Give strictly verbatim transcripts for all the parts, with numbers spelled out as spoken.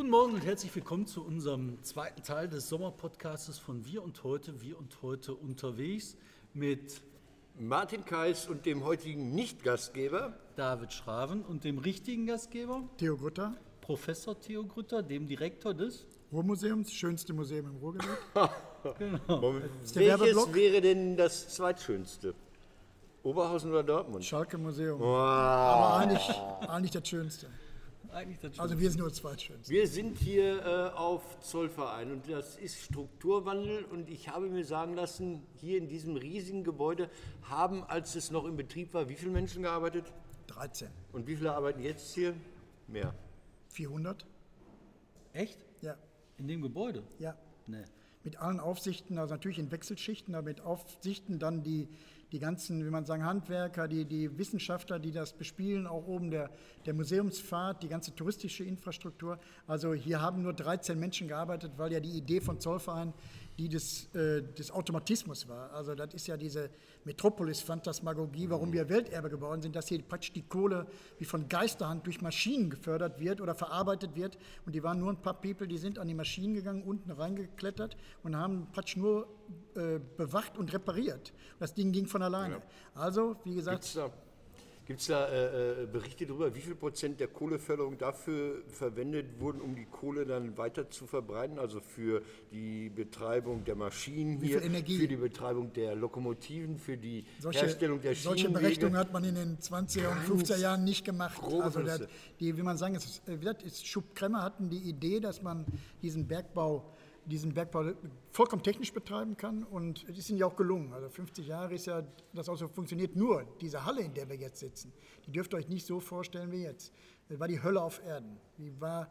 Guten Morgen und herzlich willkommen zu unserem zweiten Teil des Sommerpodcasts von Wir und Heute, Wir und Heute unterwegs mit Martin Keis und dem heutigen Nicht-Gastgeber David Schraven und dem richtigen Gastgeber Theo Grütter, Professor Theo Grütter, dem Direktor des Ruhrmuseums, schönste Museum im Ruhrgebiet. Genau. Welches wäre denn das zweitschönste? Oberhausen oder Dortmund? Schalke Museum. Wow. Aber eigentlich, eigentlich das Schönste. Eigentlich das Schönste. Also wir sind nur das zweitschönste. Wir sind hier äh, auf Zollverein und das ist Strukturwandel. Und ich habe mir sagen lassen, hier in diesem riesigen Gebäude haben, als es noch in Betrieb war, wie viele Menschen gearbeitet? dreizehn. Und wie viele arbeiten jetzt hier? Mehr. vierhundert. Echt? Ja. In dem Gebäude? Ja. Nee. Mit allen Aufsichten, also natürlich in Wechselschichten, aber mit Aufsichten dann die, die ganzen, wie man sagen, Handwerker, die, die Wissenschaftler, die das bespielen, auch oben der, der Museumspfad, die ganze touristische Infrastruktur. Also hier haben nur dreizehn Menschen gearbeitet, weil ja die Idee von Zollverein die des, äh, des Automatismus war. Also das ist ja diese Metropolis-Phantasmagorie, warum wir Welterbe geworden sind, dass hier praktisch die Kohle wie von Geisterhand durch Maschinen gefördert wird oder verarbeitet wird. Und die waren nur ein paar People, die sind an die Maschinen gegangen, unten reingeklettert und haben praktisch nur äh, bewacht und repariert. Das Ding ging von alleine. Ja. Also, wie gesagt... Gibt's da, gibt's da äh, Berichte darüber, wie viel Prozent der Kohleförderung dafür verwendet wurden, um die Kohle dann weiter zu verbreiten? Also für die Betreibung der Maschinen hier, für die Betreibung der Lokomotiven, für die solche, Herstellung der Schienenwege? Solche Berechnungen hat man in den zwanziger und fünfziger Jahren nicht gemacht. Also das, die, wie man sagen, es, es, Schubkremmer hatten die Idee, dass man diesen Bergbau... diesen Bergbau vollkommen technisch betreiben kann und es ist ihnen ja auch gelungen. Also fünfzig Jahre ist ja, das auch so funktioniert. Nur diese Halle, in der wir jetzt sitzen, die dürft ihr euch nicht so vorstellen wie jetzt. Das war die Hölle auf Erden. Die war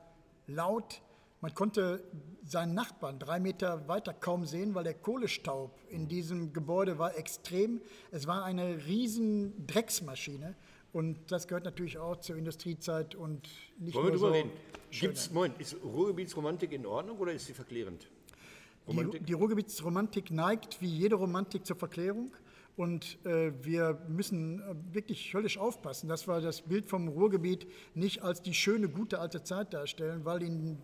laut. Man konnte seinen Nachbarn drei Meter weiter kaum sehen, weil der Kohlestaub in diesem Gebäude war extrem. Es war eine riesen Drecksmaschine. Und das gehört natürlich auch zur Industriezeit und nicht nur so... Wollen wir drüber reden? Moment, ist Ruhrgebietsromantik in Ordnung oder ist sie verklärend? Die, die Ruhrgebietsromantik neigt wie jede Romantik zur Verklärung. Und äh, wir müssen wirklich höllisch aufpassen, dass wir das Bild vom Ruhrgebiet nicht als die schöne, gute alte Zeit darstellen, weil in,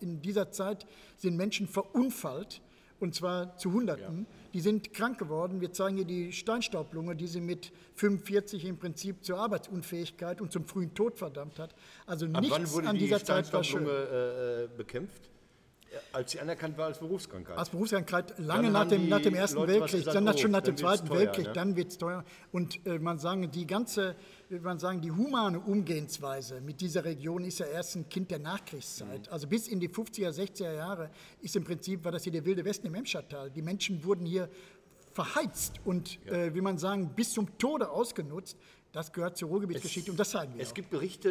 in dieser Zeit sind Menschen verunfallt. Und zwar zu Hunderten. Ja. Die sind krank geworden. Wir zeigen hier die Steinstaublunge, die sie mit fünfundvierzig im Prinzip zur Arbeitsunfähigkeit und zum frühen Tod verdammt hat. Also ab nichts wann wurde an dieser die Zeit war schön. Äh, bekämpft? Als sie anerkannt war als Berufskrankheit. Als Berufskrankheit, lange nach dem, nach dem Ersten Leute, Weltkrieg, gesagt, dann oh, schon nach dem Zweiten teuer, Weltkrieg, ne? Dann wird es teuer. Und äh, man sagen, die ganze, man sagen, die humane Umgehensweise mit dieser Region ist ja erst ein Kind der Nachkriegszeit. Mhm. Also bis in die fünfziger, sechziger Jahre ist im Prinzip, war das hier der wilde Westen im Emschertal. Die Menschen wurden hier verheizt und, ja. äh, wie man sagen, bis zum Tode ausgenutzt. Das gehört zur Ruhrgebietsgeschichte und das zeigen wir Es auch. Gibt Berichte,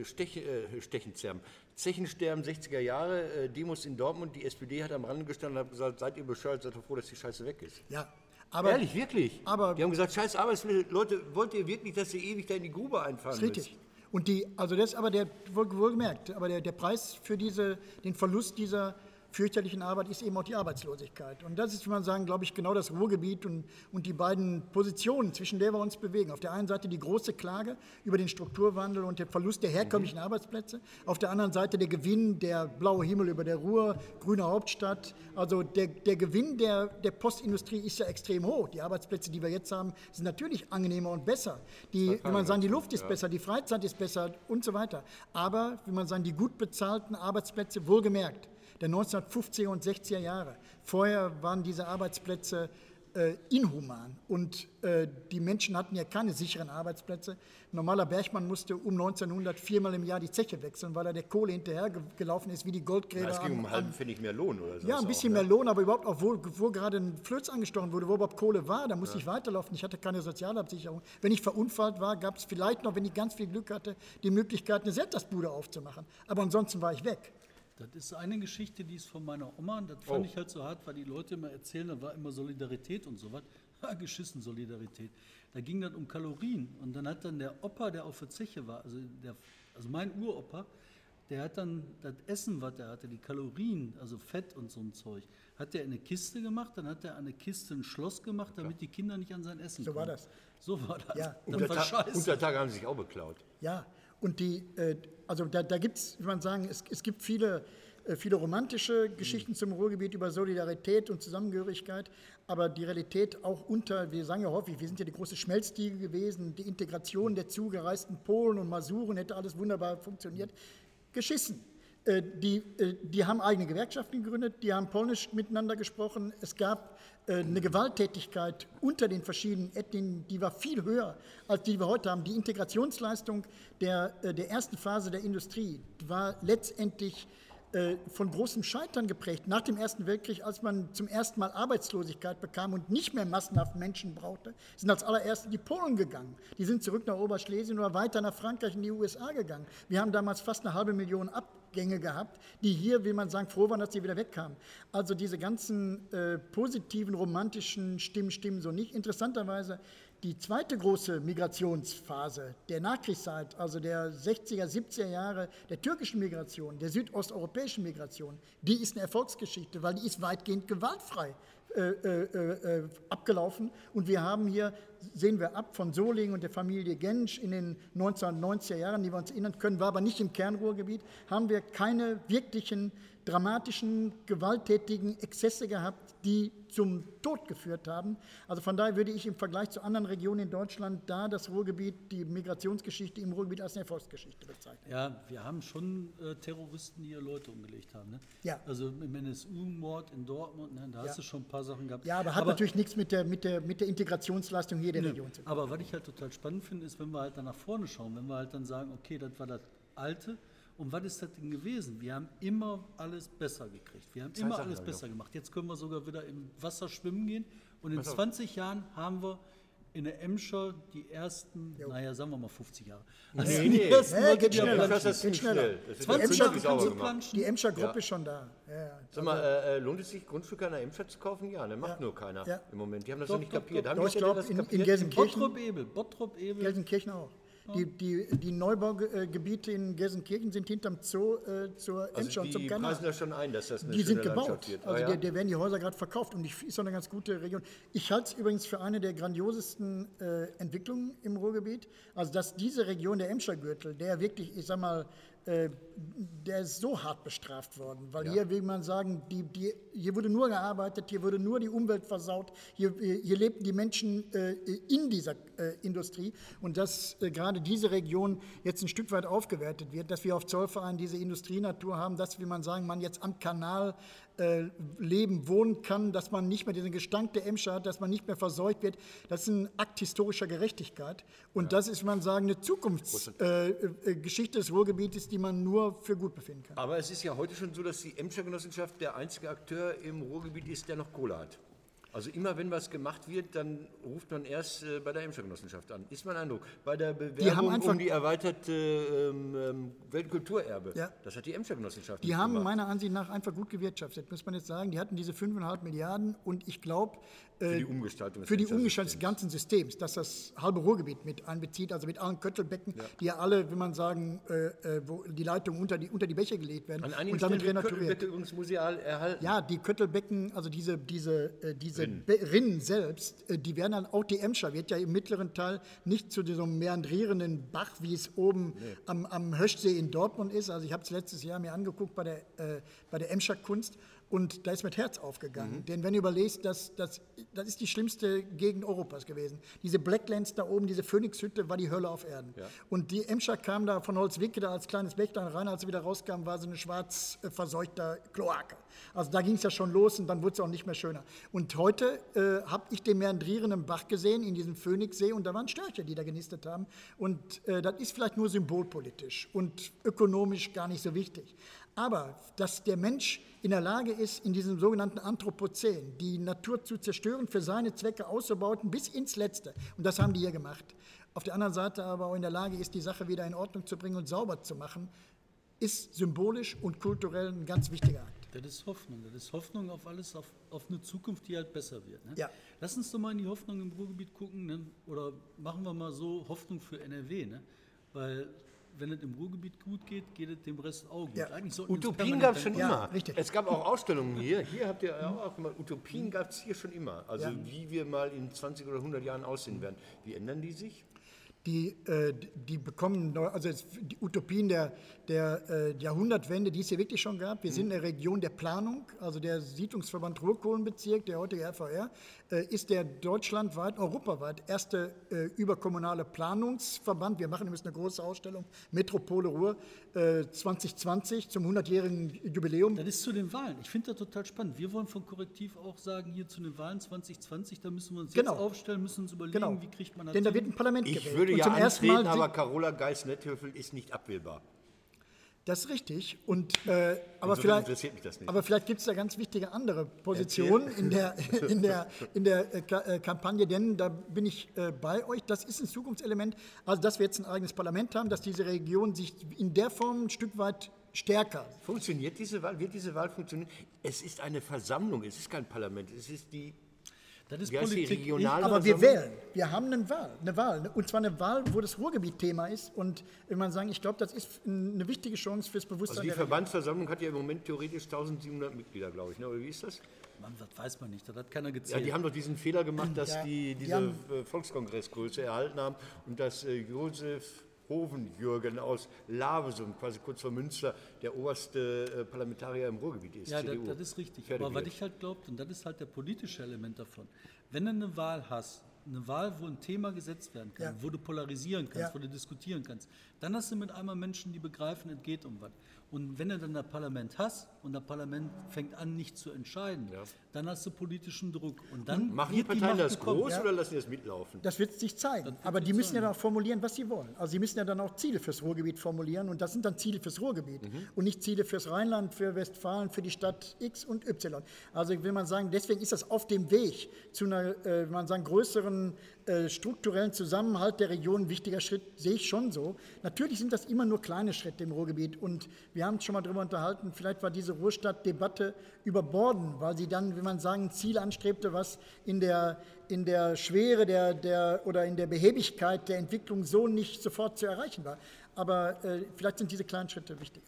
äh, Stech, äh, Stechenzerben, Zechensterben sechziger Jahre, äh, Demos in Dortmund, die S P D hat am Rande gestanden und hat gesagt, seid ihr bescheuert, seid doch froh, dass die Scheiße weg ist. Ja, aber... Ehrlich, wirklich. Aber, die haben gesagt, scheiß Arbeitsmittel, Leute, wollt ihr wirklich, dass ihr ewig da in die Grube einfahren müsst? Richtig. Und die, also das ist aber der, wohl, wohl gemerkt, aber der, der Preis für diese, den Verlust dieser... fürchterlichen Arbeit ist eben auch die Arbeitslosigkeit. Und das ist, wie man sagen, glaube ich, genau das Ruhrgebiet und, und die beiden Positionen, zwischen der wir uns bewegen. Auf der einen Seite die große Klage über den Strukturwandel und den Verlust der herkömmlichen mhm. Arbeitsplätze. Auf der anderen Seite der Gewinn, der blaue Himmel über der Ruhr, grüne Hauptstadt. Also der, der Gewinn der, der Postindustrie ist ja extrem hoch. Die Arbeitsplätze, die wir jetzt haben, sind natürlich angenehmer und besser. Die, wie man sagen, die Luft ist ja. besser, die Freizeit ist besser und so weiter. Aber, wie man sagen, die gut bezahlten Arbeitsplätze, wohlgemerkt, der neunzehnhundertfünfziger und sechziger Jahre. Vorher waren diese Arbeitsplätze äh, inhuman und äh, die Menschen hatten ja keine sicheren Arbeitsplätze. Ein normaler Bergmann musste um neunzehnhundert viermal im Jahr die Zeche wechseln, weil er der Kohle hinterhergelaufen ist, wie die Goldgräber. Ja, es ging um einen halben Pfennig mehr Lohn oder so. Ja, ein bisschen auch, mehr Lohn, aber überhaupt auch, wo, wo gerade ein Flöz angestochen wurde, wo überhaupt Kohle war, da musste ja. ich weiterlaufen. Ich hatte keine Sozialabsicherung. Wenn ich verunfallt war, gab es vielleicht noch, wenn ich ganz viel Glück hatte, die Möglichkeit, eine Selbstastbude aufzumachen. Aber ansonsten war ich weg. Das ist eine Geschichte, die ist von meiner Oma. Und das fand oh. ich halt so hart, weil die Leute immer erzählen, da war immer Solidarität und sowas. Ha, geschissen Solidarität. Da ging dann um Kalorien. Und dann hat dann der Opa, der auf der Zeche war, also, der, also mein Uropa, der hat dann das Essen, was er hatte, die Kalorien, also Fett und so ein Zeug, hat er in eine Kiste gemacht, dann hat er an eine Kiste ein Schloss gemacht, damit die Kinder nicht an sein Essen kommen. So war das. So war das. Ja. Unter, Ta- Unter Tage haben sie sich auch beklaut. Ja. Und die, äh, also da, da gibt es, wie man sagen, es, es gibt viele, äh, viele romantische Geschichten mhm. zum Ruhrgebiet über Solidarität und Zusammengehörigkeit, aber die Realität auch unter, wir sagen ja häufig, wir sind ja die große Schmelztiegel gewesen, die Integration der zugereisten Polen und Masuren hätte alles wunderbar funktioniert, geschissen. Die, die haben eigene Gewerkschaften gegründet, die haben polnisch miteinander gesprochen. Es gab eine Gewalttätigkeit unter den verschiedenen Ethnien, die war viel höher, als die wir heute haben. Die Integrationsleistung der, der ersten Phase der Industrie war letztendlich von großem Scheitern geprägt. Nach dem Ersten Weltkrieg, als man zum ersten Mal Arbeitslosigkeit bekam und nicht mehr massenhaft Menschen brauchte, sind als allererste die Polen gegangen. Die sind zurück nach Oberschlesien oder weiter nach Frankreich in die U S A gegangen. Wir haben damals fast eine halbe Million Abgänge gehabt, die hier, wie man sagen, froh waren, dass sie wieder wegkamen. Also diese ganzen äh, positiven, romantischen Stimmen stimmen so nicht. Interessanterweise die zweite große Migrationsphase der Nachkriegszeit, also der sechziger, siebziger Jahre der türkischen Migration, der südosteuropäischen Migration, die ist eine Erfolgsgeschichte, weil die ist weitgehend gewaltfrei äh, äh, abgelaufen. Und wir haben hier, sehen wir ab von Solingen und der Familie Gensch in den neunzehnhundertneunziger Jahren, die wir uns erinnern können, war aber nicht im Kernruhrgebiet, haben wir keine wirklichen dramatischen, gewalttätigen Exzesse gehabt, die zum Tod geführt haben. Also von daher würde ich im Vergleich zu anderen Regionen in Deutschland da das Ruhrgebiet, die Migrationsgeschichte im Ruhrgebiet als eine Erfolgsgeschichte bezeichnen. Ja, wir haben schon äh, Terroristen, die hier Leute umgelegt haben. Ne? Ja. Also im N S U-Mord in Dortmund, ne, da hast ja. du schon ein paar Sachen gehabt. Ja, aber hat aber, natürlich nichts mit der, mit, der, mit der Integrationsleistung hier der ne, Region zu tun. Aber was ich halt total spannend finde, ist, wenn wir halt dann nach vorne schauen, wenn wir halt dann sagen, okay, das war das Alte. Und was ist das denn gewesen? Wir haben immer alles besser gekriegt. Wir haben das immer alles besser gemacht. Jetzt können wir sogar wieder im Wasser schwimmen gehen. Und in zwanzig Jahren haben wir in der Emscher die ersten, jo. naja, sagen wir mal fünfzig Jahre. Also nee, nee. Hey, geht schneller. Das ist geht schneller. Das ist zwanzig Jahre kannst du planschen. Die Emscher-Gruppe ja. ist schon da. Ja. Sag mal, äh, lohnt es sich, Grundstücke an der Emscher zu kaufen? Ja, ne, macht ja. nur keiner ja. im Moment. Die haben das doch, ja nicht doch, kapiert. Doch, haben doch, ich glaube, in, in Gelsenkirchen. Bottrop-Ebel. Bottrop-Ebel. Gelsenkirchen auch. Die, die, die Neubaugebiete in Gelsenkirchen sind hinterm Zoo äh, zur Emscher und also zum Kanal. Die preisen da schon ein, dass das eine schöne Landschaft wird. Die sind gebaut. Also ah, ja. der, der werden die Häuser gerade verkauft. Und die ist doch eine ganz gute Region. Ich halte es übrigens für eine der grandiosesten äh, Entwicklungen im Ruhrgebiet. Also dass diese Region, der Emscher-Gürtel, der wirklich, ich sag mal, äh, der ist so hart bestraft worden. Weil ja. hier, wie man sagen, die, die, hier wurde nur gearbeitet, hier wurde nur die Umwelt versaut. Hier, hier lebten die Menschen äh, in dieser äh, Industrie. Und das äh, gerade diese Region jetzt ein Stück weit aufgewertet wird, dass wir auf Zollverein diese Industrienatur haben, dass, wie man sagen, man jetzt am Kanal äh, leben, wohnen kann, dass man nicht mehr diesen Gestank der Emscher hat, dass man nicht mehr verseucht wird. Das ist ein Akt historischer Gerechtigkeit und ja. das ist, wie man sagen, eine Zukunftsgeschichte äh, äh, des Ruhrgebietes, die man nur für gut befinden kann. Aber es ist ja heute schon so, dass die Emscher-Genossenschaft der einzige Akteur im Ruhrgebiet ist, der noch Kohle hat. Also immer, wenn was gemacht wird, dann ruft man erst äh, bei der Emscher-Genossenschaft an. Ist mein Eindruck. Bei der Bewerbung die um die erweiterte ähm, Weltkulturerbe, ja. das hat die Emscher-Genossenschaft die haben gemacht. Meiner Ansicht nach einfach gut gewirtschaftet, muss man jetzt sagen. Die hatten diese fünfeinhalb Milliarden und ich glaube, äh, für die Umgestaltung des, für die Umgestaltung des ganzen Systems, dass das halbe Ruhrgebiet mit einbezieht, also mit allen Köttelbecken, ja. die ja alle, wenn man sagen, äh, wo die Leitungen unter die, unter die Bäche gelegt werden. An einigen und damit Stellen renaturiert. Köttelbecken übrigens museal erhalten. Ja, die Köttelbecken, also diese, diese, äh, diese Rinnen selbst, die werden dann auch die Emscher, wird ja im mittleren Teil nicht zu diesem meandrierenden Bach, wie es oben nee. am, am Höchstsee in Dortmund ist. Also ich habe es letztes Jahr mir angeguckt bei der, äh, bei der Emscher Kunst und da ist mit Herz aufgegangen. Mhm. Denn wenn du überlegst, das, das, das ist die schlimmste Gegend Europas gewesen. Diese Blacklands da oben, diese Phönixhütte war die Hölle auf Erden. Ja. Und die Emscher kam da von Holzwickede als kleines Bächlein rein, als sie wieder rauskam, war sie eine schwarz äh, verseuchter Kloake. Also da ging es ja schon los und dann wurde es auch nicht mehr schöner. Und heute Heute äh, habe ich den meandrierenden Bach gesehen in diesem Phönixsee und da waren Störche, die da genistet haben. Und äh, das ist vielleicht nur symbolpolitisch und ökonomisch gar nicht so wichtig. Aber dass der Mensch in der Lage ist, in diesem sogenannten Anthropozän die Natur zu zerstören, für seine Zwecke auszubauten bis ins Letzte. Und das haben die hier gemacht. Auf der anderen Seite aber auch in der Lage ist, die Sache wieder in Ordnung zu bringen und sauber zu machen, ist symbolisch und kulturell ein ganz wichtiger Akt. Das ist Hoffnung. Das ist Hoffnung auf alles, auf, auf eine Zukunft, die halt besser wird. Ne? Ja. Lass uns doch mal in die Hoffnung im Ruhrgebiet gucken. Ne? Oder machen wir mal so Hoffnung für N R W. Ne? Weil, wenn es im Ruhrgebiet gut geht, geht es dem Rest auch gut. Ja. Utopien gab es schon ja, immer. Richtig. Es gab auch Ausstellungen hier. Hier habt ihr auch gemacht. Utopien gab es hier schon immer. Also, ja. wie wir mal in zwanzig oder hundert Jahren aussehen werden. Wie ändern die sich? die, äh, die bekommen, also die Utopien der, der äh, Jahrhundertwende, die es hier wirklich schon gab. Wir mhm. sind in der Region der Planung, also der Siedlungsverband Ruhrkohlenbezirk, der heutige R V R, äh, ist der deutschlandweit, europaweit erste äh, überkommunale Planungsverband. Wir machen übrigens eine große Ausstellung, Metropole Ruhr äh, zwanzig zwanzig zum hundertjährigen Jubiläum. Das ist zu den Wahlen. Ich finde das total spannend. Wir wollen von Korrektiv auch sagen, hier zu den Wahlen zwanzig zwanzig, da müssen wir uns genau. jetzt aufstellen, müssen uns überlegen, genau. wie kriegt man das denn hin? Da wird ein Parlament ich gewählt. Würde Und ja antreten, aber Carola Geis-Netthöfel ist nicht abwählbar. Das ist richtig. Und, äh, aber, vielleicht, interessiert mich das nicht. aber vielleicht gibt es da ganz wichtige andere Positionen in der, in der, in der äh, Kampagne, denn da bin ich äh, bei euch. Das ist ein Zukunftselement, also dass wir jetzt ein eigenes Parlament haben, dass diese Region sich in der Form ein Stück weit stärker. Funktioniert diese Wahl? Wird diese Wahl funktionieren? Es ist eine Versammlung, es ist kein Parlament, es ist die... Das ist Politik. Aber wir wählen. Wir haben eine Wahl, eine Wahl. Und zwar eine Wahl, wo das Ruhrgebiet Thema ist. Und wenn man sagen, ich glaube, das ist eine wichtige Chance fürs Bewusstsein. Also die Verbandsversammlung hat ja im Moment theoretisch eintausendsiebenhundert Mitglieder, glaube ich. Oder wie ist das? Man, das weiß man nicht, das hat keiner gezählt. Ja, die haben doch diesen Fehler gemacht, dass ja, die diese die Volkskongressgröße erhalten haben und dass äh, Josef Hovenjürgen aus Lavesum, quasi kurz vor Münster, der oberste Parlamentarier im Ruhrgebiet ist. Ja, das, das ist richtig. Fertig. Aber was ich halt glaube, und das ist halt der politische Element davon, wenn du eine Wahl hast, eine Wahl, wo ein Thema gesetzt werden kann, ja. wo du polarisieren kannst, ja. wo du diskutieren kannst, dann hast du mit einmal Menschen, die begreifen, es geht um was. Und wenn du dann das Parlament hast und das Parlament fängt an, nicht zu entscheiden, ja. dann hast du politischen Druck. Und dann und machen die Parteien die das gekommen. groß ja. oder lassen die das mitlaufen? Das wird sich zeigen. Wird Aber die müssen sein. ja dann auch formulieren, was sie wollen. Also sie müssen ja dann auch Ziele fürs Ruhrgebiet formulieren. Und das sind dann Ziele fürs Ruhrgebiet mhm. und nicht Ziele fürs Rheinland, für Westfalen, für die Stadt X und Y. Also will man sagen, deswegen ist das auf dem Weg zu einer, äh, man sagen, größeren äh, strukturellen Zusammenhalt der Region ein wichtiger Schritt, sehe ich schon so. Natürlich sind das immer nur kleine Schritte im Ruhrgebiet und wir haben uns schon mal darüber unterhalten, vielleicht war diese Ruhrstadt-Debatte überborden, weil sie dann, wie man sagen, ein Ziel anstrebte, was in der, in der Schwere der, der, oder in der Behäbigkeit der Entwicklung so nicht sofort zu erreichen war. Aber äh, vielleicht sind diese kleinen Schritte wichtig.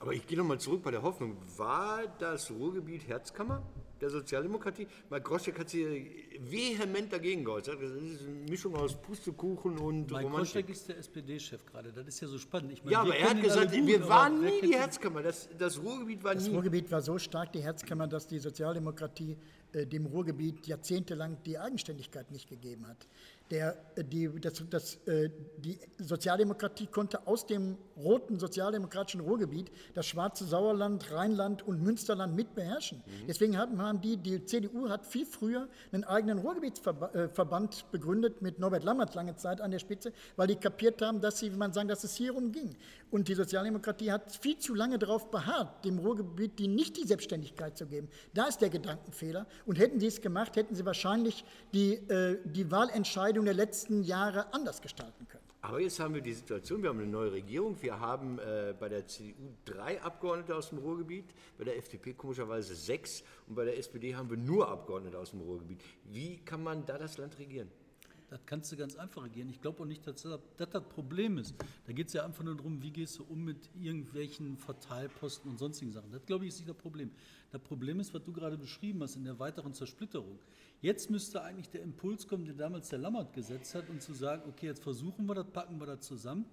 Aber ich gehe nochmal zurück bei der Hoffnung. War das Ruhrgebiet Herzkammer der Sozialdemokratie? Mike Groschek hat sie vehement dagegen geäußert. Das ist eine Mischung aus Pustekuchen und Mike Romantik. Groschek ist der S P D-Chef gerade. Das ist ja so spannend. Ich meine, ja, aber er hat gesagt, gut, wir waren nie die Herzkammer. Das, das Ruhrgebiet war das nie. Das Ruhrgebiet war so stark die Herzkammer, dass die Sozialdemokratie äh, dem Ruhrgebiet jahrzehntelang die Eigenständigkeit nicht gegeben hat. Der, die, das, das, die Sozialdemokratie konnte aus dem roten sozialdemokratischen Ruhrgebiet das schwarze Sauerland, Rheinland und Münsterland mit beherrschen. Mhm. Deswegen haben, haben die, die C D U hat viel früher einen eigenen Ruhrgebietsverband begründet, mit Norbert Lammert lange Zeit an der Spitze, weil die kapiert haben, dass sie, wie man sagen, dass es hier umging. Und die Sozialdemokratie hat viel zu lange darauf beharrt, dem Ruhrgebiet die nicht die Selbstständigkeit zu geben. Da ist der Gedankenfehler. Und hätten sie es gemacht, hätten sie wahrscheinlich die, die Wahlentscheidung der letzten Jahre anders gestalten können. Aber jetzt haben wir die Situation, wir haben eine neue Regierung, wir haben äh, bei der C D U drei Abgeordnete aus dem Ruhrgebiet, bei der F D P komischerweise sechs und bei der S P D haben wir nur Abgeordnete aus dem Ruhrgebiet. Wie kann man da das Land regieren? Das kannst du ganz einfach regieren. Ich glaube auch nicht, dass das das Problem ist. Da geht es ja einfach nur darum, wie gehst du um mit irgendwelchen Verteilposten und sonstigen Sachen. Das, glaube ich, ist nicht das Problem. Das Problem ist, was du gerade beschrieben hast, in der weiteren Zersplitterung. Jetzt müsste eigentlich der Impuls kommen, den damals der Lammert gesetzt hat, und zu sagen, okay, jetzt versuchen wir das, packen wir das zusammen.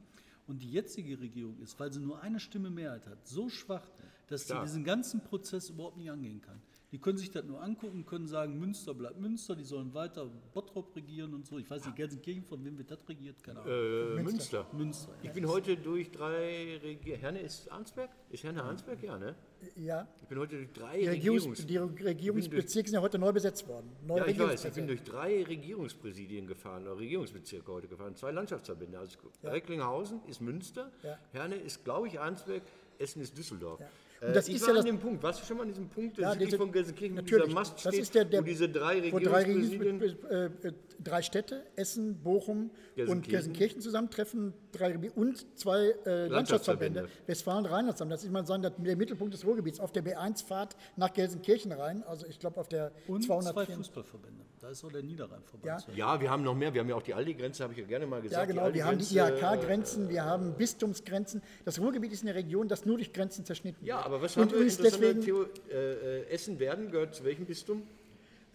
Und die jetzige Regierung ist, weil sie nur eine Stimme Mehrheit hat, so schwach, dass sie diesen ganzen Prozess überhaupt nicht angehen kann. Die können sich das nur angucken, können sagen, Münster bleibt Münster, die sollen weiter Bottrop regieren und so. Ich weiß nicht, Gelsenkirchen, von wem wird das regiert? Keine Ahnung. Äh, Münster. Münster. Ja. Ich bin heute durch drei Regierungen. Herne ist Arnsberg? Ist Herne Arnsberg? Ja, ne? Ja. Ich bin heute durch drei die Regierungs... Die Regierungsbezirke sind ja heute neu besetzt worden. Neu ja, ich weiß. Ich bin durch drei Regierungspräsidien gefahren, oder Regierungsbezirke heute gefahren. Zwei Landschaftsverbände. Also ja. Recklinghausen ist Münster, ja. Herne ist, glaube ich, Arnsberg, Essen ist Düsseldorf. Ja. Und das ich ist war ja an dem Punkt. Warst du schon mal an diesem Punkt, der ja, südlich von Gelsenkirchen mit dieser Mast steht, das ist der, der, wo diese drei Regierungspräsidien... Drei, äh, drei Städte, Essen, Bochum Gelsenkirchen. und Gelsenkirchen zusammentreffen drei, und zwei äh, Landschaftsverbände, Landschaftsverbände. Westfalen-Rheinland. Das ist, man sagen, der Mittelpunkt des Ruhrgebiets auf der B eins-Fahrt nach Gelsenkirchen rein. Also ich glaube auf der und zweihundertvierten zwei Fußballverbände. Da ist auch der Niederrhein-Verband. Ja. ja, wir haben noch mehr. Wir haben ja auch die Aldi-Grenze, habe ich ja gerne mal gesagt. Ja, genau. Wir haben die I H K-Grenzen, äh, wir haben Bistumsgrenzen. Das Ruhrgebiet ist eine Region, das nur durch Grenzen zerschnitten wird. Ja, aber was haben wir, deswegen, Theo, äh, Essen-Werden gehört zu welchem Bistum?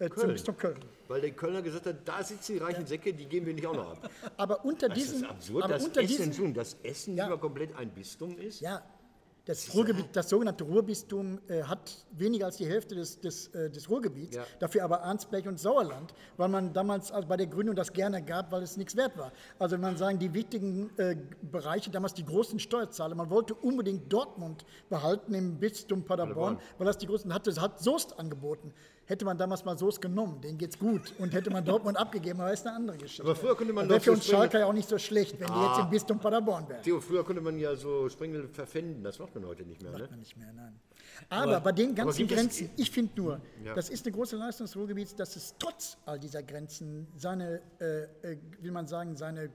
äh, zum Bistum Köln. Weil der Kölner gesagt hat, da sitzen die reichen Säcke, die geben wir nicht auch noch ab. Aber unter das diesen... Das ist absurd, aber dass unter Essen, diesen, schon, dass Essen ja, immer komplett ein Bistum ist. Ja, das, das, Ruhrgebiet, das sogenannte Ruhrbistum äh, hat weniger als die Hälfte des, des, äh, des Ruhrgebiets, ja. Dafür aber Arnsberg und Sauerland, weil man damals also bei der Gründung das gerne gab, weil es nichts wert war. Also wenn man sagen, die wichtigen äh, Bereiche, damals die großen Steuerzahler, man wollte unbedingt Dortmund behalten im Bistum Paderborn, Paderborn, weil das die größten hatte, hat Soest angeboten. Hätte man damals mal Soest genommen, denen geht's gut. Und hätte man Dortmund abgegeben, aber ist eine andere Geschichte. Aber früher könnte man doch für uns Schalker ja auch nicht so schlecht, wenn ah. die jetzt im Bistum Paderborn wären. Theo, früher könnte man ja so Springel verpfänden, das macht man heute nicht mehr. Das macht man nicht mehr, nein. Aber, aber bei den ganzen Grenzen, ich finde nur, ja. das ist eine große Leistung des Ruhrgebiets, dass es trotz all dieser Grenzen seine, äh, will man sagen, seine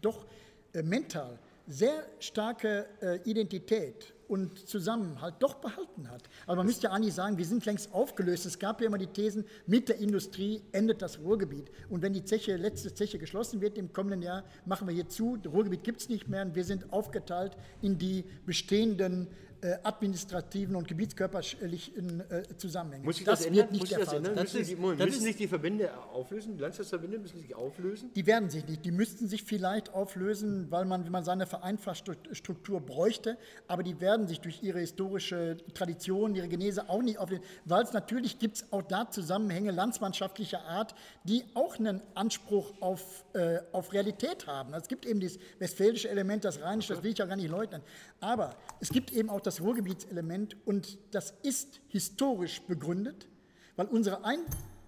doch äh, mental sehr starke äh, Identität und Zusammenhalt doch behalten hat. Aber man das müsste ja eigentlich sagen, wir sind längst aufgelöst. Es gab ja immer die Thesen, mit der Industrie endet das Ruhrgebiet. Und wenn die Zeche, letzte Zeche geschlossen wird im kommenden Jahr, machen wir hier zu, das Ruhrgebiet gibt es nicht mehr und wir sind aufgeteilt in die bestehenden äh, administrativen und gebietskörperlichen äh, Zusammenhänge. Muss ich das, das ändern? Wird nicht Muss der ich das Fall ändern? Das ist, das müssen sich die Verbände auflösen? Die Landschaftsverbände müssen sich auflösen? Die werden sich nicht. Die müssten sich vielleicht auflösen, weil man, wenn man seine Vereinfachstruktur bräuchte, aber die werden sich durch ihre historische Tradition, ihre Genese auch nicht auflösen, weil es natürlich gibt es auch da Zusammenhänge landsmannschaftlicher Art, die auch einen Anspruch auf, äh, auf Realität haben. Also es gibt eben dieses westfälische Element, das rheinische, das will ich ja gar nicht leugnen, aber es gibt eben auch das Ruhrgebietselement und das ist historisch begründet, weil unsere, ein,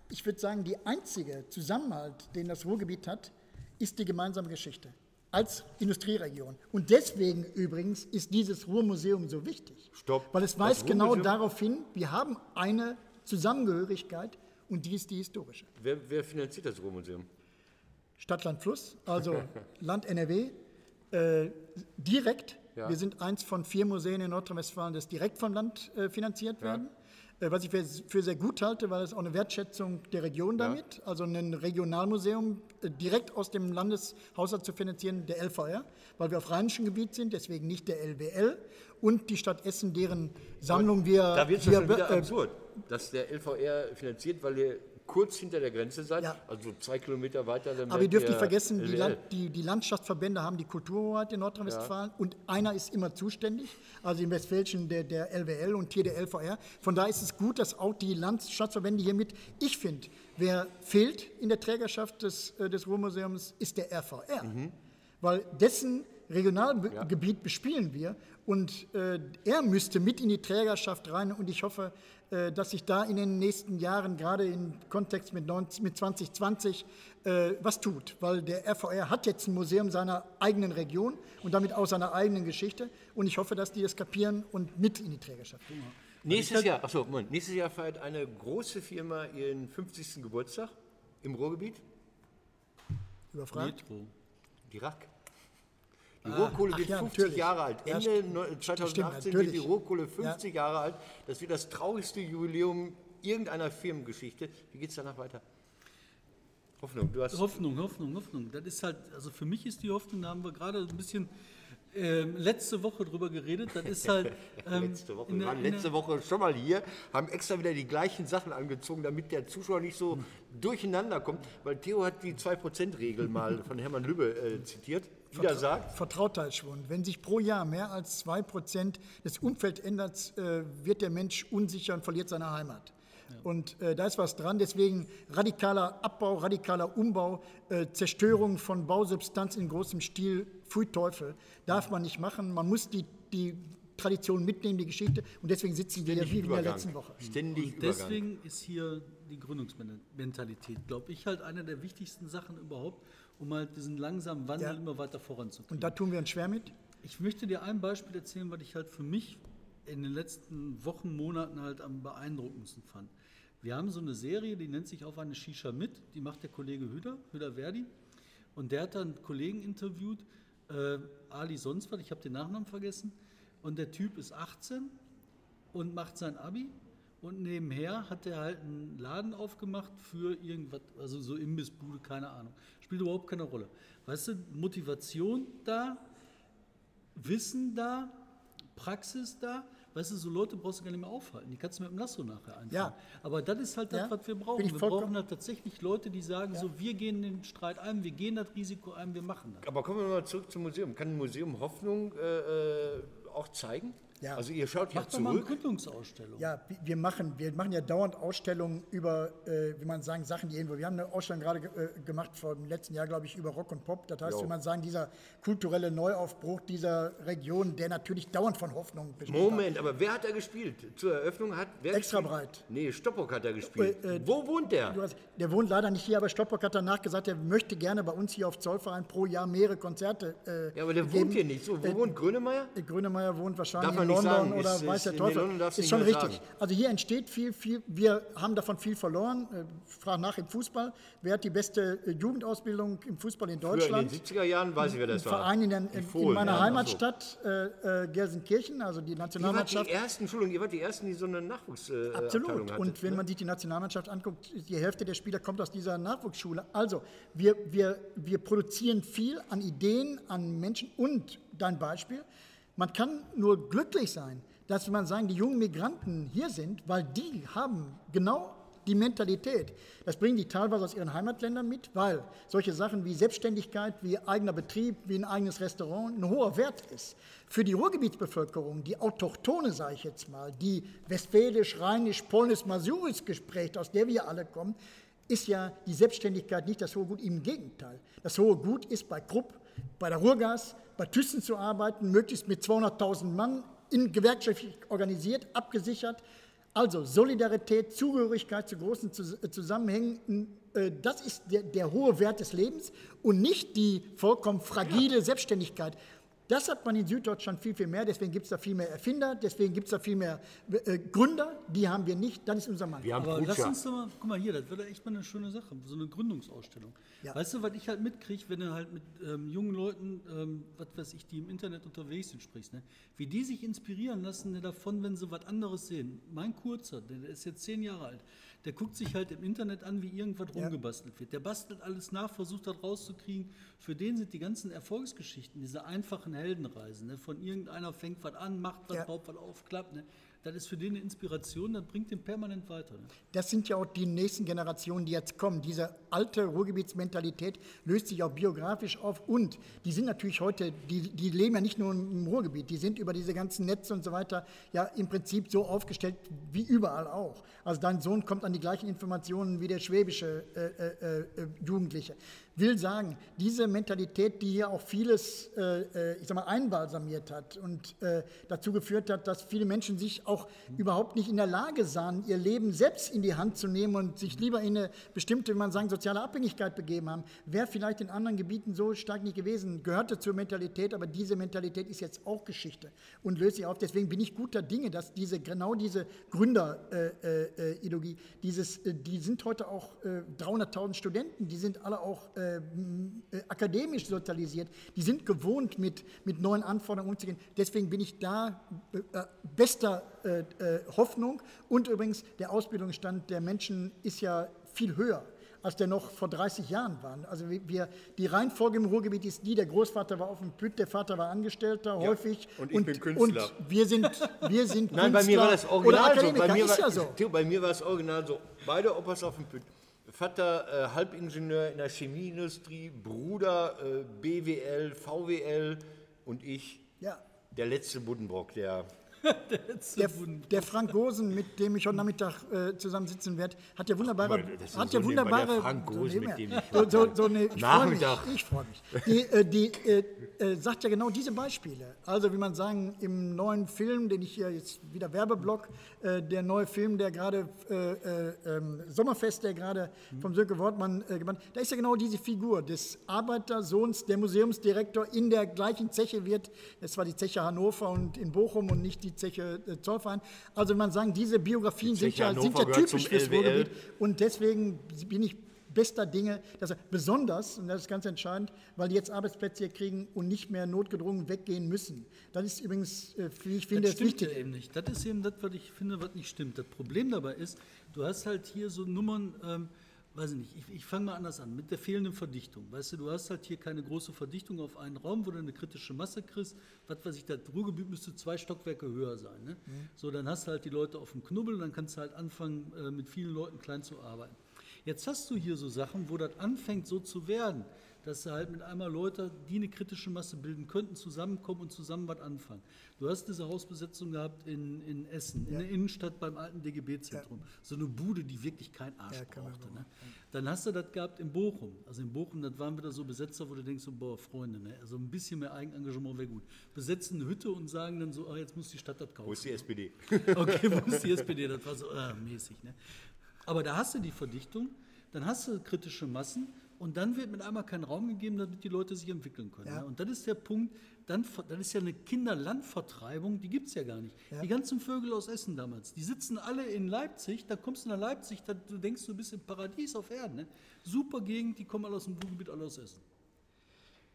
ich würde sagen, die einzige Zusammenhalt, den das Ruhrgebiet hat, ist die gemeinsame Geschichte als Industrieregion. Und deswegen übrigens ist dieses Ruhrmuseum so wichtig. Stopp. Weil es weist genau darauf hin, wir haben eine Zusammengehörigkeit und die ist die historische. Wer, wer finanziert das Ruhrmuseum? Stadt, Land, Fluss, also Land N R W, äh, direkt. Ja. Wir sind eins von vier Museen in Nordrhein-Westfalen, das direkt vom Land äh, finanziert ja. werden. Was ich für sehr gut halte, weil es auch eine Wertschätzung der Region damit, ja. also ein Regionalmuseum direkt aus dem Landeshaushalt zu finanzieren, der L V R, weil wir auf rheinischem Gebiet sind, deswegen nicht der L W L und die Stadt Essen, deren Sammlung und wir... Da wird es schon wieder äh, absurd, dass der L V R finanziert, weil ihr kurz hinter der Grenze seid, ja. also zwei Kilometer weiter... Dann aber ihr dürft nicht vergessen, die, Land, die, die Landschaftsverbände haben die Kulturhoheit in Nordrhein-Westfalen ja. und einer ist immer zuständig, also im Westfälischen der, der L W L und hier der L V R. Von daher ist es gut, dass auch die Landschaftsverbände hier mit... Ich finde, wer fehlt in der Trägerschaft des, des Ruhrmuseums, ist der R V R, mhm. weil dessen Regionalgebiet ja. bespielen wir und äh, er müsste mit in die Trägerschaft rein und ich hoffe, äh, dass sich da in den nächsten Jahren, gerade im Kontext mit, neunzehn, mit zwanzig zwanzig, äh, was tut, weil der R V R hat jetzt ein Museum seiner eigenen Region und damit auch seiner eigenen Geschichte und ich hoffe, dass die das kapieren und mit in die Trägerschaft gehen. Nächstes Jahr, achso, Moment, nächstes Jahr feiert eine große Firma ihren fünfzigsten Geburtstag im Ruhrgebiet. Überfragt? Die R A K. Die ah, Ruhrkohle wird ja, fünfzig natürlich. Jahre alt. Ende ja, zweitausendachtzehn stimmt, wird die Ruhrkohle fünfzig ja. Jahre alt. Das wird das traurigste Jubiläum irgendeiner Firmengeschichte. Wie geht es danach weiter? Hoffnung, du hast... Hoffnung, Hoffnung, Hoffnung. Das ist halt, also für mich ist die Hoffnung, da haben wir gerade ein bisschen... Ähm, letzte Woche drüber geredet, das ist halt... Ähm, letzte Woche, wir waren letzte Woche schon mal hier, haben extra wieder die gleichen Sachen angezogen, damit der Zuschauer nicht so hm. durcheinander kommt, weil Theo hat die zwei Prozent Regel mal von Hermann Lübbe äh, zitiert, die Vertra- da sagt... Vertrautheitsschwund. Wenn sich pro Jahr mehr als zwei Prozent des Umfelds ändert, äh, wird der Mensch unsicher und verliert seine Heimat. Ja. Und äh, da ist was dran, deswegen radikaler Abbau, radikaler Umbau, äh, Zerstörung von Bausubstanz in großem Stil, pfui Teufel, darf man nicht machen. Man muss die, die Tradition mitnehmen, die Geschichte und deswegen sitzen wir hier wie in der letzten Woche. Ständig und deswegen Übergang. Ist hier die Gründungsmentalität, glaube ich, halt eine der wichtigsten Sachen überhaupt, um halt diesen langsamen Wandel ja. immer weiter voranzubringen. Und da tun wir uns schwer mit? Ich möchte dir ein Beispiel erzählen, was ich halt für mich... in den letzten Wochen, Monaten halt am beeindruckendsten fand. Wir haben so eine Serie, die nennt sich Auf eine Shisha mit, die macht der Kollege Hüder, Hüder Verdi, und der hat dann Kollegen interviewt, äh, Ali sonst was, ich habe den Nachnamen vergessen, und der Typ ist achtzehn und macht sein Abi und nebenher hat er halt einen Laden aufgemacht für irgendwas, also so Imbissbude, keine Ahnung, spielt überhaupt keine Rolle. Weißt du, Motivation da, Wissen da, Praxis da, Weißt du, so Leute brauchst du gar nicht mehr aufhalten. Die kannst du mit dem Lasso nachher einfahren. Ja. Aber das ist halt das, ja, was wir brauchen. Wir brauchen halt tatsächlich Leute, die sagen, ja, so, wir gehen den Streit ein, wir gehen das Risiko ein, wir machen das. Aber kommen wir mal zurück zum Museum. Kann ein Museum Hoffnung äh, auch zeigen? Ja. Also ihr schaut ja zurück. Mal eine Gründungsausstellung. Ja, wir machen, wir machen ja dauernd Ausstellungen über, äh, wie man sagen, Sachen, die irgendwo, wir haben eine Ausstellung gerade äh, gemacht vor dem letzten Jahr, glaube ich, über Rock und Pop. Das heißt, jo, wie man sagen, dieser kulturelle Neuaufbruch dieser Region, der natürlich dauernd von Hoffnung besteht. Moment, aber wer hat da gespielt? Zur Eröffnung hat... Wer Extra gespielt? Breit. Nee, Stoppock hat da gespielt. Äh, äh, Wo wohnt der? Hast, der wohnt leider nicht hier, aber Stoppock hat danach gesagt, er möchte gerne bei uns hier auf Zollverein pro Jahr mehrere Konzerte äh, Ja, aber der geben. wohnt hier nicht. So, wo äh, wohnt Grönemeyer? Grönemeyer wohnt wahrscheinlich... London sagen, oder ist, weiß der Teufel, ist schon richtig. Sagen. Also hier entsteht viel, viel, wir haben davon viel verloren. Frag nach im Fußball, wer hat die beste Jugendausbildung im Fußball in Deutschland? Früher in den siebziger Jahren, weiß ich, wer das Verein war. Verein in, in, in meiner ja, Heimatstadt, äh, Gelsenkirchen, also die Nationalmannschaft. Ihr wart die ersten, Entschuldigung, ihr wart die ersten, die so eine Nachwuchsabteilung hatten. Absolut, hatte, und wenn ne? man sich die Nationalmannschaft anguckt, die Hälfte der Spieler kommt aus dieser Nachwuchsschule. Also wir, wir, wir produzieren viel an Ideen, an Menschen und dein Beispiel. Man kann nur glücklich sein, dass man sagen, die jungen Migranten hier sind, weil die haben genau die Mentalität. Das bringen die teilweise aus ihren Heimatländern mit, weil solche Sachen wie Selbstständigkeit, wie eigener Betrieb, wie ein eigenes Restaurant ein hoher Wert ist. Für die Ruhrgebietsbevölkerung, die Autochtone, sage ich jetzt mal, die westfälisch, rheinisch, polnisch, masuris gespräch, aus der wir alle kommen, ist ja die Selbstständigkeit nicht das hohe Gut, im Gegenteil. Das hohe Gut ist bei Krupp, bei der Ruhrgas, bei Thyssen zu arbeiten, möglichst mit zweihunderttausend Mann, in gewerkschaftlich organisiert, abgesichert. Also Solidarität, Zugehörigkeit zu großen Zusammenhängen, das ist der, der hohe Wert des Lebens und nicht die vollkommen fragile Selbstständigkeit. Das hat man in Süddeutschland viel, viel mehr. Deswegen gibt es da viel mehr Erfinder, deswegen gibt es da viel mehr äh, Gründer. Die haben wir nicht, das ist unser Mann. Wir haben Aber lass uns doch mal, guck mal hier, das wäre echt mal eine schöne Sache, so eine Gründungsausstellung. Ja. Weißt du, was ich halt mitkriege, wenn du halt mit ähm, jungen Leuten, ähm, was weiß ich, die im Internet unterwegs sind, sprichst, ne? Wie die sich inspirieren lassen, ne, davon, wenn sie was anderes sehen. Mein Kurzer, der, der ist jetzt zehn Jahre alt, der guckt sich halt im Internet an, wie irgendwas ja. rumgebastelt wird. Der bastelt alles nach, versucht das rauszukriegen. Für den sind die ganzen Erfolgsgeschichten, diese einfachen Heldenreisen, ne? Von irgendeiner fängt was an, macht was, ja. baut was auf, klappt. Ne? Das ist für den eine Inspiration, das bringt den permanent weiter. Ne? Das sind ja auch die nächsten Generationen, die jetzt kommen. Diese alte Ruhrgebietsmentalität löst sich auch biografisch auf und die sind natürlich heute, die, die leben ja nicht nur im Ruhrgebiet, die sind über diese ganzen Netze und so weiter ja im Prinzip so aufgestellt wie überall auch. Also dein Sohn kommt an die gleichen Informationen wie der schwäbische äh, äh, Jugendliche. Will sagen, diese Mentalität, die hier auch vieles, äh, ich sag mal, einbalsamiert hat und äh, dazu geführt hat, dass viele Menschen sich auch mhm. überhaupt nicht in der Lage sahen, ihr Leben selbst in die Hand zu nehmen und sich lieber in eine bestimmte, wie man sagen, soziale Abhängigkeit begeben haben, wäre vielleicht in anderen Gebieten so stark nicht gewesen, gehörte zur Mentalität, aber diese Mentalität ist jetzt auch Geschichte und löst sich auf. Deswegen bin ich guter Dinge, dass diese, genau diese Gründerideologie, äh, äh, dieses, äh, die sind heute auch äh, dreihunderttausend Studenten, die sind alle auch äh, Äh, akademisch sozialisiert, die sind gewohnt, mit, mit neuen Anforderungen umzugehen. Deswegen bin ich da äh, bester äh, äh, Hoffnung. Und übrigens, der Ausbildungsstand der Menschen ist ja viel höher, als der noch vor dreißig Jahren war. Also wir, die Reihenfolge im Ruhrgebiet ist die, der Großvater war auf dem Pütt, der Vater war Angestellter, ja, häufig. Und ich und, bin Künstler. Und wir sind, wir sind Nein, Künstler. Nein, bei mir war das original so. Bei mir war, ja so. Theo, bei mir war es original so. Beide Opas auf dem Pütt. Vater, äh, Halbingenieur in der Chemieindustrie, Bruder, äh, B W L, V W L und ich, ja. der letzte Buddenbrock, der... Der, der Frank Gosen, mit dem ich heute Nachmittag äh, zusammensitzen werde, hat ja wunderbare... Ach, hat so ja wunderbare... Der Frank Gosen, mit dem ich heute... So, so eine, ich Nachmittag. Freu mich, ich freue mich. Die, äh, die äh, äh, sagt ja genau diese Beispiele. Also, wie man sagen, im neuen Film, den ich hier jetzt wieder Werbeblock, äh, der neue Film, der gerade... Äh, äh, Sommerfest, der gerade mhm. vom Sönke Wortmann äh, gemacht hat, da ist ja genau diese Figur des Arbeitersohns, der Museumsdirektor in der gleichen Zeche wird. Es war die Zeche Hannover und in Bochum und nicht die Zeche äh, Zollverein. Also man sagen, diese Biografien die sind ja, sind ja typisch fürs Ruhrgebiet und deswegen bin ich bester Dinge, dass er besonders, und das ist ganz entscheidend, weil die jetzt Arbeitsplätze hier kriegen und nicht mehr notgedrungen weggehen müssen. Das ist übrigens, äh, ich finde, das, das stimmt ja eben nicht. Das ist eben das, was ich finde, was nicht stimmt. Das Problem dabei ist, du hast halt hier so Nummern, ähm, weiß ich nicht, ich, ich fange mal anders an, mit der fehlenden Verdichtung. Weißt du, du hast halt hier keine große Verdichtung auf einen Raum, wo du eine kritische Masse kriegst. Was weiß ich, das Ruhrgebiet müsste zwei Stockwerke höher sein. Ne? Mhm. So, dann hast du halt die Leute auf dem Knubbel und dann kannst du halt anfangen, äh, mit vielen Leuten klein zu arbeiten. Jetzt hast du hier so Sachen, wo das anfängt so zu werden, dass du halt mit einmal Leute, die eine kritische Masse bilden könnten, zusammenkommen und zusammen was anfangen. Du hast diese Hausbesetzung gehabt in, in Essen, ja. in der Innenstadt beim alten D G B-Zentrum. Ja. So eine Bude, die wirklich kein Arsch ja, brauchte. Ne? Dann hast du das gehabt in Bochum. Also in Bochum, das waren wieder so Besetzer, wo du denkst, so, boah, Freunde, ne? Also ein bisschen mehr Eigenengagement wäre gut. Besetzen eine Hütte und sagen dann so, oh, jetzt muss die Stadt das kaufen. Wo ist die S P D? Okay, wo ist die S P D? Das war so äh, mäßig. Ne? Aber da hast du die Verdichtung, dann hast du kritische Massen, und dann wird mit einmal kein Raum gegeben, damit die Leute sich entwickeln können. Ja. Ne? Und das ist der Punkt, dann, dann ist ja eine Kinderlandvertreibung, die gibt es ja gar nicht. Ja. Die ganzen Vögel aus Essen damals, die sitzen alle in Leipzig, da kommst du nach Leipzig, da, du denkst, du bist im Paradies auf Erden. Ne? Super Gegend, die kommen alle aus dem Ruhrgebiet, alle aus Essen.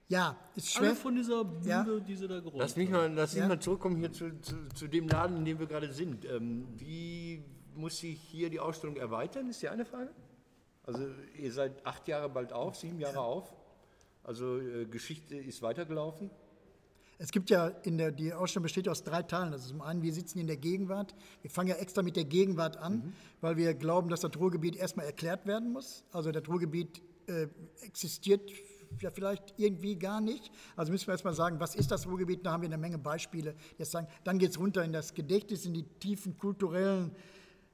Ja, ist schwer. Alle von dieser Bude, ja. die sie da geräumt. Lass mich mal, lass ja. mich mal zurückkommen hier zu, zu, zu dem Laden, in dem wir gerade sind. Ähm, wie muss sich hier die Ausstellung erweitern, ist die eine Frage? Also ihr seid acht Jahre bald auf, sieben Jahre auf. Also äh, Geschichte ist weitergelaufen. Es gibt ja, in der, die Ausstellung besteht aus drei Teilen. Also zum einen, wir sitzen in der Gegenwart. Wir fangen ja extra mit der Gegenwart an, mhm. weil wir glauben, dass das Ruhrgebiet erstmal erklärt werden muss. Also das Ruhrgebiet äh, existiert ja vielleicht irgendwie gar nicht. Also müssen wir erstmal sagen, was ist das Ruhrgebiet? Da haben wir eine Menge Beispiele. Jetzt sagen, dann geht es runter in das Gedächtnis, in die tiefen kulturellen,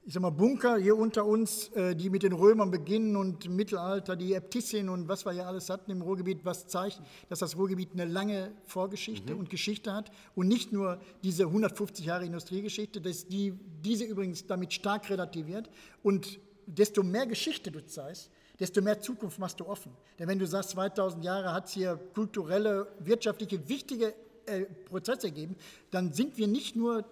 ich sag mal, Bunker hier unter uns, die mit den Römern beginnen und im Mittelalter, die Äbtissin und was wir hier alles hatten im Ruhrgebiet, was zeigt, dass das Ruhrgebiet eine lange Vorgeschichte mhm. und Geschichte hat und nicht nur diese hundertfünfzig Jahre Industriegeschichte, dass die, diese übrigens damit stark relativiert, und desto mehr Geschichte du zeigst, desto mehr Zukunft machst du offen. Denn wenn du sagst, zweitausend Jahre hat es hier kulturelle, wirtschaftliche, wichtige äh, Prozesse gegeben, dann sind wir nicht nur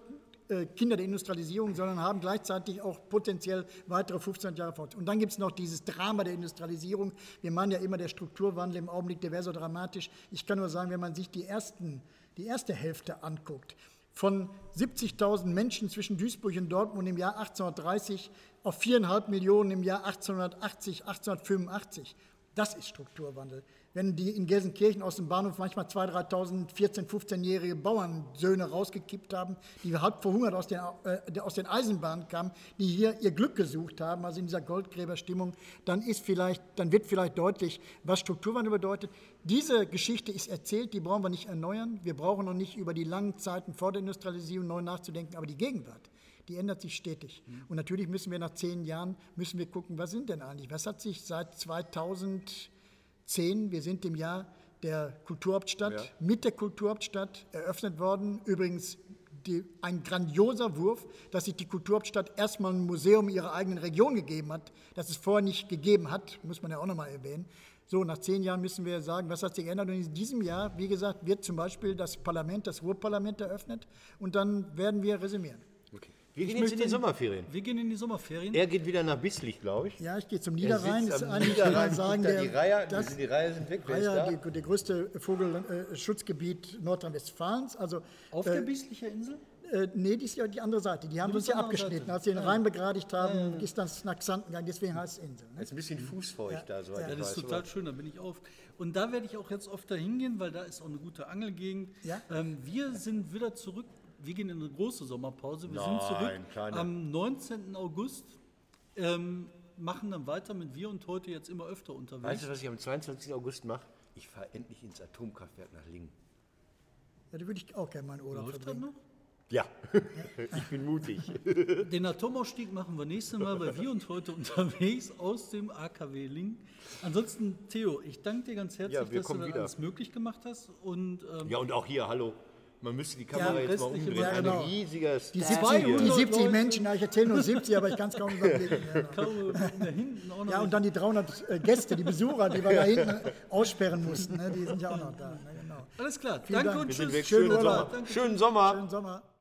Kinder der Industrialisierung, sondern haben gleichzeitig auch potenziell weitere fünfzehn Jahre fort. Und dann gibt es noch dieses Drama der Industrialisierung. Wir meinen ja immer, der Strukturwandel im Augenblick, der wäre so dramatisch. Ich kann nur sagen, wenn man sich die, ersten, die erste Hälfte anguckt, von siebzigtausend Menschen zwischen Duisburg und Dortmund im Jahr achtzehnhundertdreißig auf viereinhalb Millionen im Jahr achtzehnhundertachtzig, achtzehnhundertfünfundachtzig. Das ist Strukturwandel. Wenn die in Gelsenkirchen aus dem Bahnhof manchmal zweitausend, dreitausend, vierzehn-, fünfzehnjährige Bauernsöhne rausgekippt haben, die halb verhungert aus den, äh, aus den Eisenbahnen kamen, die hier ihr Glück gesucht haben, also in dieser Goldgräberstimmung, dann, ist vielleicht, dann wird vielleicht deutlich, was Strukturwandel bedeutet. Diese Geschichte ist erzählt, die brauchen wir nicht erneuern. Wir brauchen noch nicht über die langen Zeiten vor der Industrialisierung neu nachzudenken, aber die Gegenwart, die ändert sich stetig. Und natürlich müssen wir nach zehn Jahren, müssen wir gucken, was sind denn eigentlich, was hat sich seit zweitausendzehn, wir sind im Jahr der Kulturhauptstadt, ja. mit der Kulturhauptstadt eröffnet worden, übrigens die, ein grandioser Wurf, dass sich die Kulturhauptstadt erstmal ein Museum ihrer eigenen Region gegeben hat, das es vorher nicht gegeben hat, muss man ja auch nochmal erwähnen. So, nach zehn Jahren müssen wir sagen, was hat sich geändert? Und in diesem Jahr, wie gesagt, wird zum Beispiel das Parlament, das Ruhrparlament eröffnet, und dann werden wir resümieren. Okay. Wir gehen ich jetzt in die Sommerferien. Wir gehen in die Sommerferien. Er geht wieder nach Bisslich, glaube ich. Ja, ich gehe zum Niederrhein. Das ist ein Niederrhein, sagen, der, die Reiher sind, sind weg. Reiher, die, der größte Vogelschutzgebiet äh, Nordrhein-Westfalens. Also, Auf äh, der Bisslicher Insel? Äh, nee, die ist ja die andere Seite. Die haben uns ja abgeschnitten. Seite. Als sie den ja. Rhein begradigt haben, ja, ja, ja. ist das nach Xanten gegangen. Deswegen heißt es Insel. Ne? Jetzt ein bisschen fußfeucht ja. da. So ja. Ja, das ist total oder? Schön, da bin ich oft. Und da werde ich auch jetzt oft dahin gehen, weil da ist auch eine gute Angelgegend. Ja? Ähm, wir sind wieder zurück. Wir gehen in eine große Sommerpause. Wir Nein, sind zurück keine. am neunzehnten August, ähm, machen dann weiter mit Wir und heute jetzt immer öfter unterwegs. Weißt du, was ich am zweiundzwanzigsten August mache? Ich fahre endlich ins Atomkraftwerk nach Lingen. Ja, da würde ich auch gerne meinen Urlaub verbringen. Ja, ich bin mutig. Den Atomausstieg machen wir nächstes Mal bei Wir und heute unterwegs aus dem A K W Lingen. Ansonsten, Theo, ich danke dir ganz herzlich, ja, dass du das alles möglich gemacht hast. Und, ähm, ja, und auch hier, hallo. Man müsste die Kamera ja, jetzt mal umdrehen. Ja, genau. Ein riesiger die siebzig, die siebzig Menschen, ich erzähle nur siebzig, aber ich kann es kaum überblicken. Ja. ja, und dann die dreihundert Gäste, die Besucher, die wir da hinten aussperren mussten, ne? Die sind ja auch noch da. Ne? Genau. Alles klar, vielen danke Dank. Und tschüss. Schönen Urlaub. Schönen Sommer. Schönen Sommer.